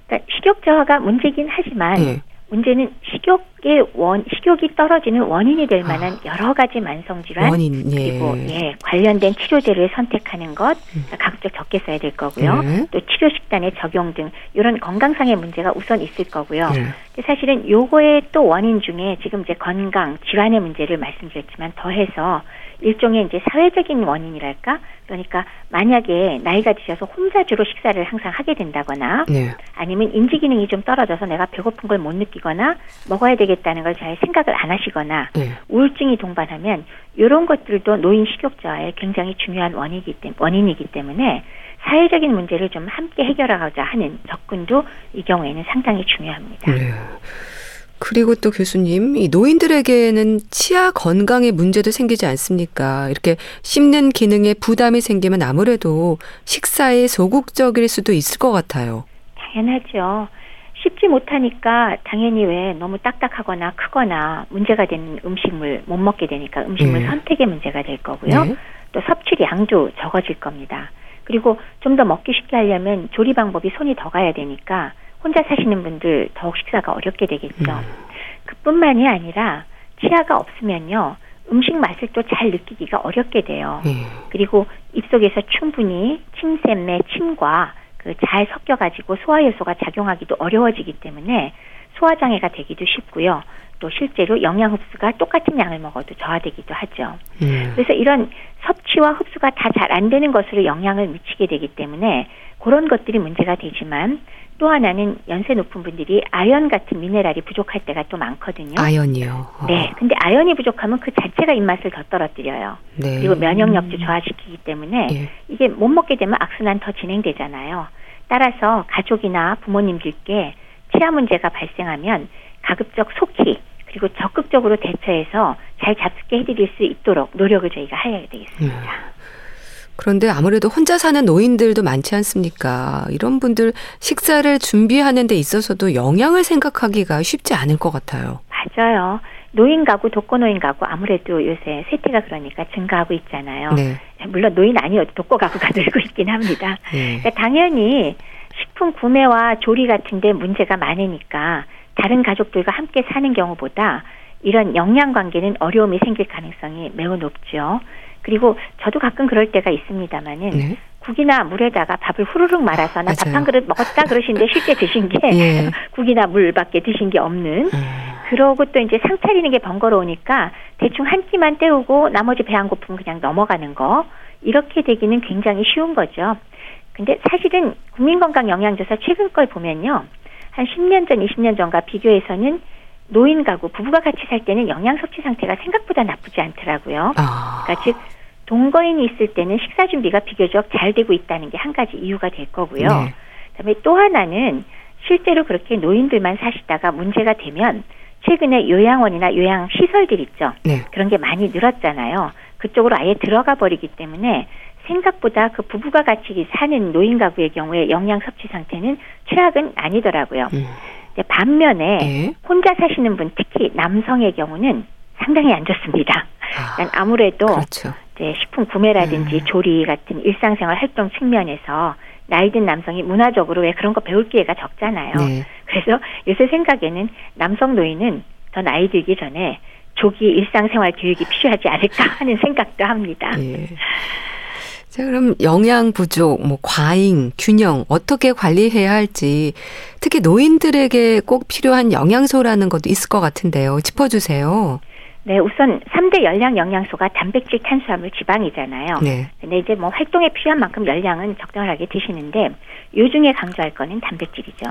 그러니까 식욕 저하가 문제긴 하지만 문제는 식욕 식욕의 식욕이 떨어지는 원인이 될 만한 여러 가지 만성 질환 원인, 예. 그리고 예, 관련된 치료제를 선택하는 것 각적 적게 써야 될 거고요. 또 치료 식단의 적용 등 이런 건강상의 문제가 우선 있을 거고요. 근데 사실은 요거의 또 원인 중에 지금 이제 건강 질환의 문제를 말씀드렸지만 더해서 일종의 이제 사회적인 원인이랄까? 그러니까 만약에 나이가 드셔서 혼자 주로 식사를 항상 하게 된다거나 아니면 인지 기능이 좀 떨어져서 내가 배고픈 걸 못 느끼거나 먹어야 되겠다는 걸 잘 생각을 안 하시거나 우울증이 동반하면 이런 것들도 노인 식욕 저하의 굉장히 중요한 원인이기 때문에 사회적인 문제를 좀 함께 해결하고자 하는 접근도 이 경우에는 상당히 중요합니다. 그리고 또 교수님, 이 노인들에게는 치아 건강에 문제도 생기지 않습니까? 이렇게 씹는 기능에 부담이 생기면 아무래도 식사에 소극적일 수도 있을 것 같아요. 당연하죠. 씹지 못하니까 당연히 왜 너무 딱딱하거나 크거나 문제가 되는 음식물 못 먹게 되니까 음식물 선택에 문제가 될 거고요. 또 섭취량도 적어질 겁니다. 그리고 좀 더 먹기 쉽게 하려면 조리 방법이 손이 더 가야 되니까 혼자 사시는 분들 더욱 식사가 어렵게 되겠죠. 그뿐만이 아니라 치아가 없으면요. 음식 맛을 또 잘 느끼기가 어렵게 돼요. 그리고 입속에서 충분히 침샘의 침과 그 잘 섞여가지고 소화효소가 작용하기도 어려워지기 때문에 소화장애가 되기도 쉽고요. 또 실제로 영양 흡수가 똑같은 양을 먹어도 저하되기도 하죠. 그래서 이런 섭취와 흡수가 다 잘 안 되는 것으로 영향을 미치게 되기 때문에 그런 것들이 문제가 되지만 또 하나는 연세 높은 분들이 아연 같은 미네랄이 부족할 때가 또 많거든요. 아연이요? 네. 근데 아연이 부족하면 그 자체가 입맛을 더 떨어뜨려요. 그리고 면역력도 저하시키기 때문에 이게 못 먹게 되면 악순환 더 진행되잖아요. 따라서 가족이나 부모님들께 치아 문제가 발생하면 가급적 속히 그리고 적극적으로 대처해서 잘 잡수게 해드릴 수 있도록 노력을 저희가 해야 되겠습니다. 그런데 아무래도 혼자 사는 노인들도 많지 않습니까? 이런 분들 식사를 준비하는 데 있어서도 영양을 생각하기가 쉽지 않을 것 같아요. 맞아요. 노인 가구, 독거노인 가구 아무래도 요새 세태가 그러니까 증가하고 있잖아요. 물론 노인 아니어도 독거 가구가 늘고 있긴 합니다. 그러니까 당연히 식품 구매와 조리 같은 데 문제가 많으니까 다른 가족들과 함께 사는 경우보다 이런 영양 관계는 어려움이 생길 가능성이 매우 높죠. 그리고 저도 가끔 그럴 때가 있습니다만은 국이나 물에다가 밥을 후루룩 말아서 나 밥 한 그릇 먹었다 그러시는데 실제 드신 게 국이나 물밖에 드신 게 없는 그러고 또 이제 상 차리는 게 번거로우니까 대충 한 끼만 때우고 나머지 배 안 고프면 그냥 넘어가는 거 이렇게 되기는 굉장히 쉬운 거죠. 근데 사실은 국민건강영양조사 최근 걸 보면요. 한 10년 전, 20년 전과 비교해서는 노인 가구, 부부가 같이 살 때는 영양 섭취 상태가 생각보다 나쁘지 않더라고요. 그러니까 즉 동거인이 있을 때는 식사 준비가 비교적 잘 되고 있다는 게 한 가지 이유가 될 거고요. 그다음에 또 하나는 실제로 그렇게 노인들만 사시다가 문제가 되면 최근에 요양원이나 요양시설들 있죠. 그런 게 많이 늘었잖아요. 그쪽으로 아예 들어가 버리기 때문에 생각보다 그 부부가 같이 사는 노인 가구의 경우에 영양 섭취 상태는 최악은 아니더라고요. 반면에 혼자 사시는 분, 특히 남성의 경우는 상당히 안 좋습니다. 아무래도 이제 식품 구매라든지 조리 같은 일상생활 활동 측면에서 나이든 남성이 문화적으로 왜 그런 거 배울 기회가 적잖아요. 그래서 요새 생각에는 남성 노인은 더 나이 들기 전에 조기 일상생활 교육이 필요하지 않을까 하는 생각도 합니다. 자, 그럼 영양 부족, 과잉, 균형 어떻게 관리해야 할지 특히 노인들에게 꼭 필요한 영양소라는 것도 있을 것 같은데요. 짚어주세요. 네, 우선 3대 열량 영양소가 단백질, 탄수화물, 지방이잖아요. 근데 이제 활동에 필요한 만큼 열량은 적절하게 드시는데 요 중에 강조할 거는 단백질이죠.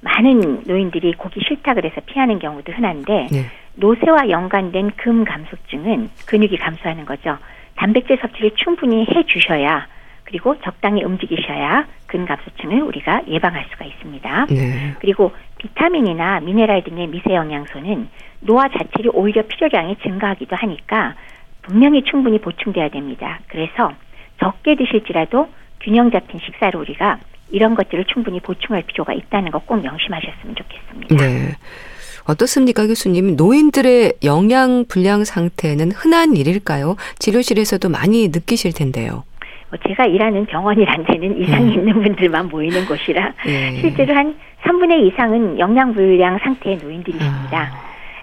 많은 노인들이 고기 싫다 그래서 피하는 경우도 흔한데 노쇠와 연관된 금 감소증은 근육이 감소하는 거죠. 단백질 섭취를 충분히 해주셔야 그리고 적당히 움직이셔야 근감소증을 우리가 예방할 수가 있습니다. 그리고 비타민이나 미네랄 등의 미세 영양소는 노화 자체를 오히려 필요량이 증가하기도 하니까 분명히 충분히 보충돼야 됩니다. 그래서 적게 드실지라도 균형 잡힌 식사로 우리가 이런 것들을 충분히 보충할 필요가 있다는 거 꼭 명심하셨으면 좋겠습니다. 어떻습니까, 교수님? 노인들의 영양 불량 상태는 흔한 일일까요? 치료실에서도 많이 느끼실 텐데요. 제가 일하는 병원이란 데는 이상이 있는 분들만 모이는 곳이라 실제로 한 3분의 2 이상은 영양 불량 상태의 노인들입니다.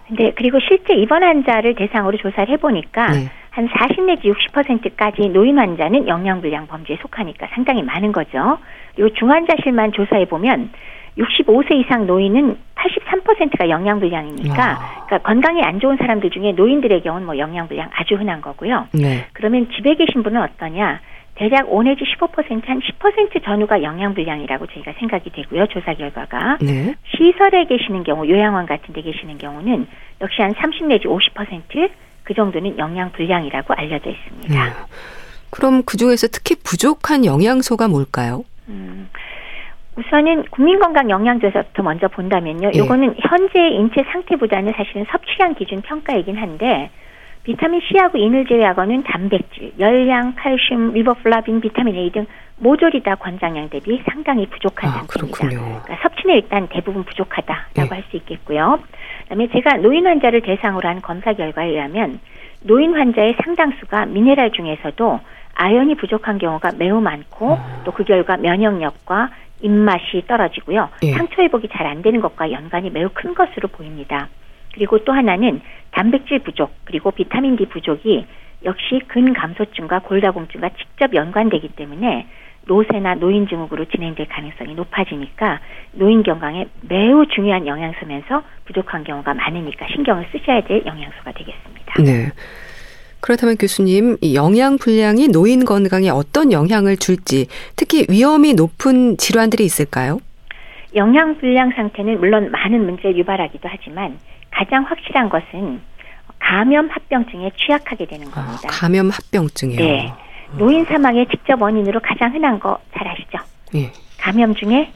네, 그리고 실제 입원 환자를 대상으로 조사를 해보니까 네. 한 40 내지 60%까지 노인 환자는 영양불량 범주에 속하니까 상당히 많은 거죠. 그리고 중환자실만 조사해보면 65세 이상 노인은 83%가 영양불량이니까 그러니까 건강이 안 좋은 사람들 중에 노인들의 경우는 뭐 영양불량 아주 흔한 거고요. 네. 그러면 집에 계신 분은 어떠냐? 대략 5 내지 15%, 한 10% 전후가 영양불량이라고 저희가 생각이 되고요. 조사 결과가. 네. 시설에 계시는 경우, 요양원 같은 데 계시는 경우는 역시 한 30 내지 50% 그 정도는 영양불량이라고 알려져 있습니다. 그럼 그중에서 특히 부족한 영양소가 뭘까요? 우선은 국민건강영양조사부터 먼저 본다면요. 요거는 현재의 인체 상태보다는 사실은 섭취량 기준 평가이긴 한데 비타민 C하고 인을 제외하고는 단백질, 열량, 칼슘, 리보플라빈, 비타민 A 등 모조리 다 권장량 대비 상당히 부족한 상태입니다. 그러니까 섭취는 일단 대부분 부족하다라고 할 수 있겠고요. 그다음에 제가 노인 환자를 대상으로 한 검사 결과에 의하면 노인 환자의 상당수가 미네랄 중에서도 아연이 부족한 경우가 매우 많고 또 그 결과 면역력과 입맛이 떨어지고요. 상처 회복이 잘 안 되는 것과 연관이 매우 큰 것으로 보입니다. 그리고 또 하나는 단백질 부족 그리고 비타민 D 부족이 역시 근감소증과 골다공증과 직접 연관되기 때문에 노쇠나 노인 증후군으로 진행될 가능성이 높아지니까 노인 건강에 매우 중요한 영양소면서 부족한 경우가 많으니까 신경을 쓰셔야 될 영양소가 되겠습니다. 네. 그렇다면 교수님, 이 영양 불량이 노인 건강에 어떤 영향을 줄지, 특히 위험이 높은 질환들이 있을까요? 영양 불량 상태는 물론 많은 문제를 유발하기도 하지만 가장 확실한 것은 감염 합병증에 취약하게 되는 겁니다. 감염 합병증이요? 네. 노인 사망의 직접 원인으로 가장 흔한 거 잘 아시죠? 예. 감염 중에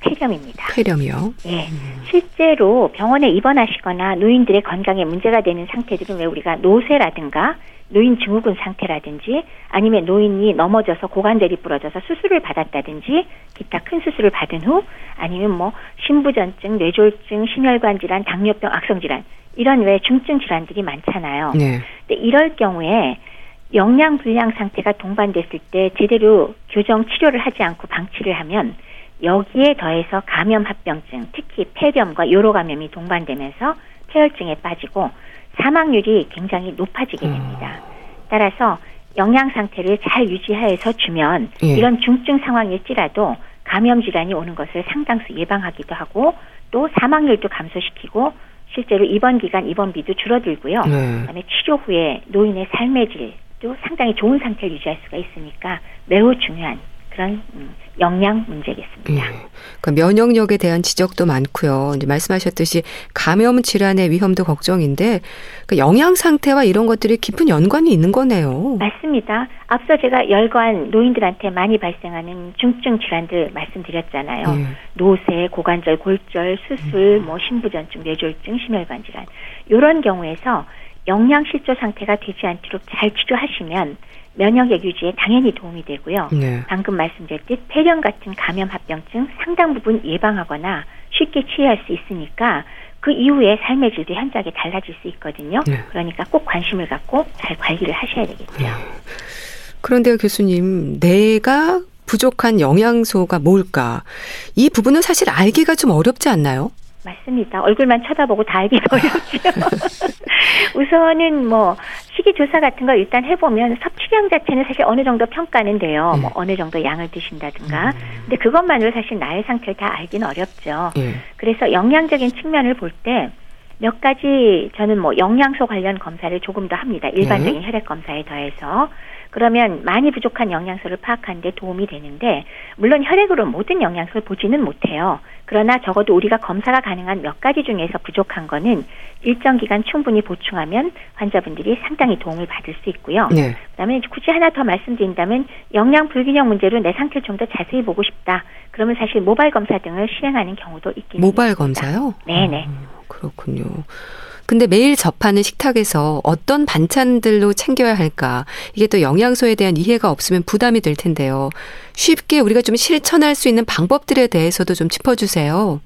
폐렴입니다. 폐렴이요? 예. 실제로 병원에 입원하시거나 노인들의 건강에 문제가 되는 상태들은 왜 우리가 노쇠라든가 노인 증후군 상태라든지 아니면 노인이 넘어져서 고관절이 부러져서 수술을 받았다든지 기타 큰 수술을 받은 후 아니면 뭐 심부전증, 뇌졸중, 심혈관 질환, 당뇨병, 악성 질환 이런 외 중증 질환들이 많잖아요. 네. 근데 이럴 경우에 영양 불량 상태가 동반됐을 때 제대로 교정 치료를 하지 않고 방치를 하면 여기에 더해서 감염 합병증, 특히 폐렴과 요로 감염이 동반되면서 폐혈증에 빠지고 사망률이 굉장히 높아지게 됩니다. 따라서 영양 상태를 잘 유지하여서 주면 이런 중증 상황일지라도 감염 질환이 오는 것을 상당수 예방하기도 하고 또 사망률도 감소시키고 실제로 입원 기간 입원비도 줄어들고요. 그다음에 치료 후에 노인의 삶의 질도 상당히 좋은 상태를 유지할 수가 있으니까 매우 중요한 그런 영양 문제겠습니다. 그러니까 면역력에 대한 지적도 많고요. 이제 말씀하셨듯이 감염 질환의 위험도 걱정인데 그러니까 영양 상태와 이런 것들이 깊은 연관이 있는 거네요. 맞습니다. 앞서 제가 열관 노인들한테 많이 발생하는 중증 질환들 말씀드렸잖아요. 노쇠, 고관절, 골절, 수술, 뭐 심부전증, 뇌졸중, 심혈관 질환 이런 경우에서 영양 실조 상태가 되지 않도록 잘 치료하시면 면역력 유지에 당연히 도움이 되고요. 방금 말씀드렸듯 폐렴 같은 감염 합병증 상당 부분 예방하거나 쉽게 치유할 수 있으니까 그 이후에 삶의 질도 현저하게 달라질 수 있거든요. 그러니까 꼭 관심을 갖고 잘 관리를 하셔야 되겠죠. 그런데요, 교수님, 내가 부족한 영양소가 뭘까? 이 부분은 사실 알기가 좀 어렵지 않나요? 맞습니다. 얼굴만 쳐다보고 다 알기 어렵죠. 우선은 뭐 식이 조사 같은 걸 일단 해보면 섭취량 자체는 사실 어느 정도 평가는 돼요. 뭐 어느 정도 양을 드신다든가. 근데 그것만으로 사실 나의 상태를 다 알기는 어렵죠. 그래서 영양적인 측면을 볼 때 몇 가지 저는 뭐 영양소 관련 검사를 조금 더 합니다. 일반적인 혈액 검사에 더해서. 그러면 많이 부족한 영양소를 파악하는 데 도움이 되는데 물론 혈액으로 모든 영양소를 보지는 못해요. 그러나 적어도 우리가 검사가 가능한 몇 가지 중에서 부족한 거는 일정 기간 충분히 보충하면 환자분들이 상당히 도움을 받을 수 있고요. 그다음에 굳이 하나 더 말씀드린다면 영양 불균형 문제로 내 상태를 좀 더 자세히 보고 싶다. 그러면 사실 모발 검사 등을 실행하는 경우도 있긴 합니다. 모발 검사요? 네네. 그렇군요. 근데 매일 접하는 식탁에서 어떤 반찬들로 챙겨야 할까? 이게 또 영양소에 대한 이해가 없으면 부담이 될 텐데요. 쉽게 우리가 좀 실천할 수 있는 방법들에 대해서도 좀 짚어주세요.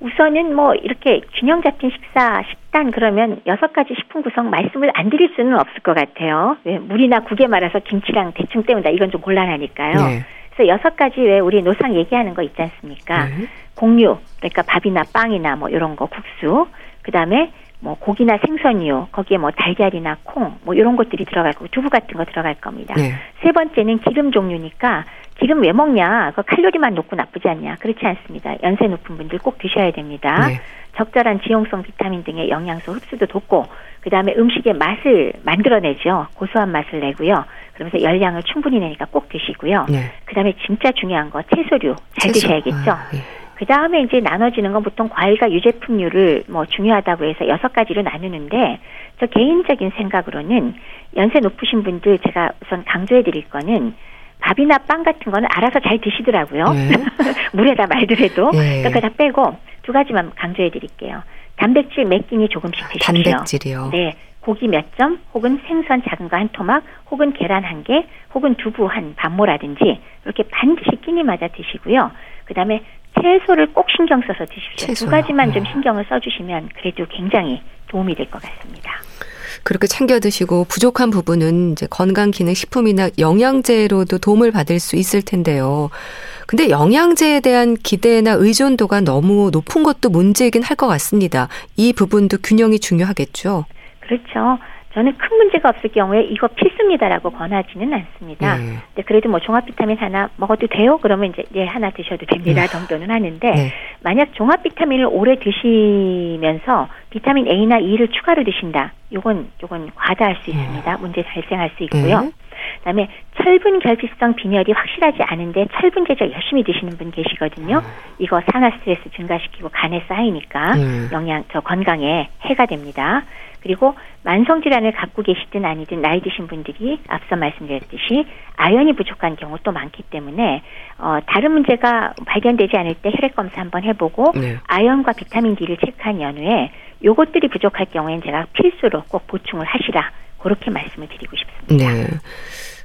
우선은 뭐 이렇게 균형 잡힌 식사, 식단 그러면 6가지 식품 구성 말씀을 안 드릴 수는 없을 것 같아요. 물이나 국에 말아서 김치랑 대충 때운다. 이건 좀 곤란하니까요. 그래서 6가지 왜 우리 노상 얘기하는 거 있지 않습니까? 공유, 그러니까 밥이나 빵이나 뭐 이런 거, 국수. 그다음에 뭐 고기나 생선이요. 거기에 뭐 달걀이나 콩, 뭐 이런 것들이 들어갈 거고 두부 같은 거 들어갈 겁니다. 네. 세 번째는 기름 종류니까 기름 왜 먹냐? 그 칼로리만 높고 나쁘지 않냐? 그렇지 않습니다. 연세 높은 분들 꼭 드셔야 됩니다. 네. 적절한 지용성 비타민 등의 영양소 흡수도 돕고 그다음에 음식의 맛을 만들어내죠. 고소한 맛을 내고요. 그러면서 열량을 충분히 내니까 꼭 드시고요. 네. 그다음에 진짜 중요한 거 채소류 잘 드셔야겠죠. 아, 네. 그 다음에 이제 나눠지는 건 보통 과일과 유제품류를 뭐 중요하다고 해서 6가지로 나누는데 저 개인적인 생각으로는 연세 높으신 분들 제가 우선 강조해 드릴 거는 밥이나 빵 같은 거는 알아서 잘 드시더라고요. 네. 물에다 말더라도. 네. 그러니까 다 빼고 2가지만 강조해 드릴게요. 단백질 몇 끼니 조금씩 드십시오. 단백질이요. 네. 고기 몇 점 혹은 생선 작은 거 한 토막 혹은 계란 한 개 혹은 두부 한 반모라든지 이렇게 반드시 끼니마다 드시고요. 그다음에 채소를 꼭 신경 써서 드십시오. 채소요. 2가지만 좀 신경을 써주시면 그래도 굉장히 도움이 될 것 같습니다. 그렇게 챙겨 드시고 부족한 부분은 이제 건강기능식품이나 영양제로도 도움을 받을 수 있을 텐데요. 근데 영양제에 대한 기대나 의존도가 너무 높은 것도 문제이긴 할 것 같습니다. 이 부분도 균형이 중요하겠죠. 그렇죠. 저는 큰 문제가 없을 경우에 이거 필수입니다라고 권하지는 않습니다. 근데 그래도 뭐 종합비타민 하나 먹어도 돼요? 그러면 이제 예, 하나 드셔도 됩니다 정도는 하는데 만약 종합비타민을 오래 드시면서 비타민 A나 E를 추가로 드신다. 요건 과다할 수 있습니다. 문제 발생할 수 있고요. 그다음에 철분 결핍성 빈혈이 확실하지 않은데 철분 제조 열심히 드시는 분 계시거든요. 이거 산화 스트레스 증가시키고 간에 쌓이니까 건강에 해가 됩니다. 그리고 만성질환을 갖고 계시든 아니든 나이 드신 분들이 앞서 말씀드렸듯이 아연이 부족한 경우 또 많기 때문에 다른 문제가 발견되지 않을 때 혈액검사 한번 해보고 아연과 비타민 D를 체크한 연후에 요것들이 부족할 경우에는 제가 필수로 꼭 보충을 하시라 그렇게 말씀을 드리고 싶습니다. 네.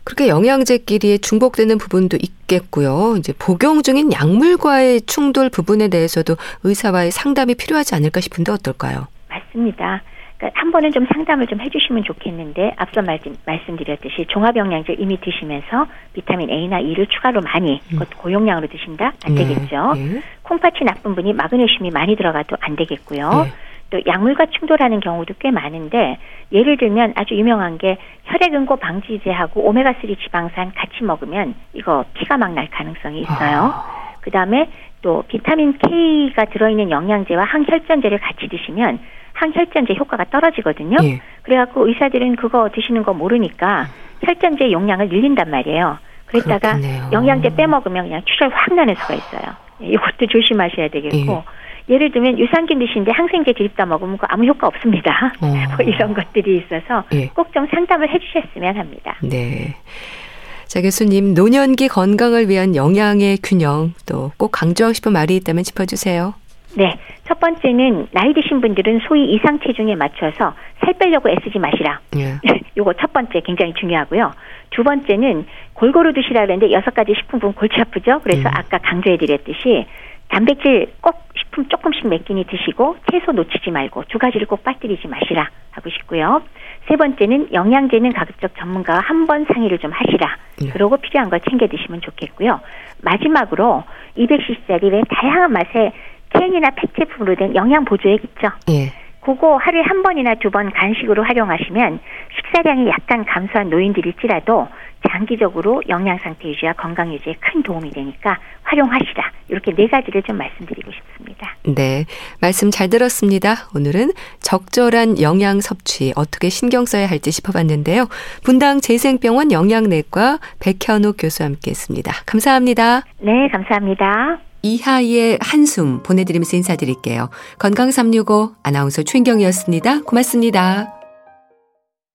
그렇게 영양제끼리 중복되는 부분도 있겠고요. 이제 복용 중인 약물과의 충돌 부분에 대해서도 의사와의 상담이 필요하지 않을까 싶은데 어떨까요? 맞습니다. 그러니까 한 번은 좀 상담을 좀 해주시면 좋겠는데 앞서 말씀드렸듯이 종합영양제 이미 드시면서 비타민 A나 E를 추가로 많이 그것도 고용량으로 드신다? 안 되겠죠. 콩팥이 나쁜 분이 마그네슘이 많이 들어가도 안 되겠고요. 또 약물과 충돌하는 경우도 꽤 많은데 예를 들면 아주 유명한 게 혈액응고 방지제하고 오메가3 지방산 같이 먹으면 이거 피가 막 날 가능성이 있어요. 그다음에 또 비타민 K가 들어있는 영양제와 항혈전제를 같이 드시면 항혈전제 효과가 떨어지거든요. 그래갖고 의사들은 그거 드시는 거 모르니까 혈전제 용량을 늘린단 말이에요. 그랬다가 그렇겠네요. 영양제 빼먹으면 그냥 출혈 확 나는 수가 있어요. 이것도 조심하셔야 되겠고 예를 들면 유산균 드시는데 항생제 드립다 먹으면 아무 효과 없습니다. 뭐 이런 것들이 있어서 꼭 좀 상담을 해주셨으면 합니다. 네. 자, 교수님 노년기 건강을 위한 영양의 균형 또 꼭 강조하고 싶은 말이 있다면 짚어주세요. 네. 첫 번째는 나이 드신 분들은 소위 이상 체중에 맞춰서 살 빼려고 애쓰지 마시라. 요거 첫 번째 굉장히 중요하고요. 두 번째는 골고루 드시라 그랬는데 6가지 식품분 골치 아프죠. 그래서 아까 강조해드렸듯이 단백질 꼭 식품 조금씩 몇 끼니 드시고 채소 놓치지 말고 2가지를 꼭 빠뜨리지 마시라 하고 싶고요. 세 번째는 영양제는 가급적 전문가와 한번 상의를 좀 하시라. 그러고 필요한 걸 챙겨 드시면 좋겠고요. 마지막으로 200cc짜리 왜 다양한 맛의 캔이나 팩 제품으로 된 영양 보조액 있죠. 그거 하루에 한 번이나 2번 간식으로 활용하시면 식사량이 약간 감소한 노인들일지라도 장기적으로 영양상태 유지와 건강 유지에 큰 도움이 되니까 활용하시라. 이렇게 4가지를 좀 말씀드리고 싶습니다. 네, 말씀 잘 들었습니다. 오늘은 적절한 영양 섭취 어떻게 신경 써야 할지 짚어봤는데요. 분당 재생병원 영양내과 백현욱 교수와 함께했습니다. 감사합니다. 네, 감사합니다. 이하이의 한숨 보내드리면서 인사드릴게요. 건강365 아나운서 최인경이었습니다. 고맙습니다.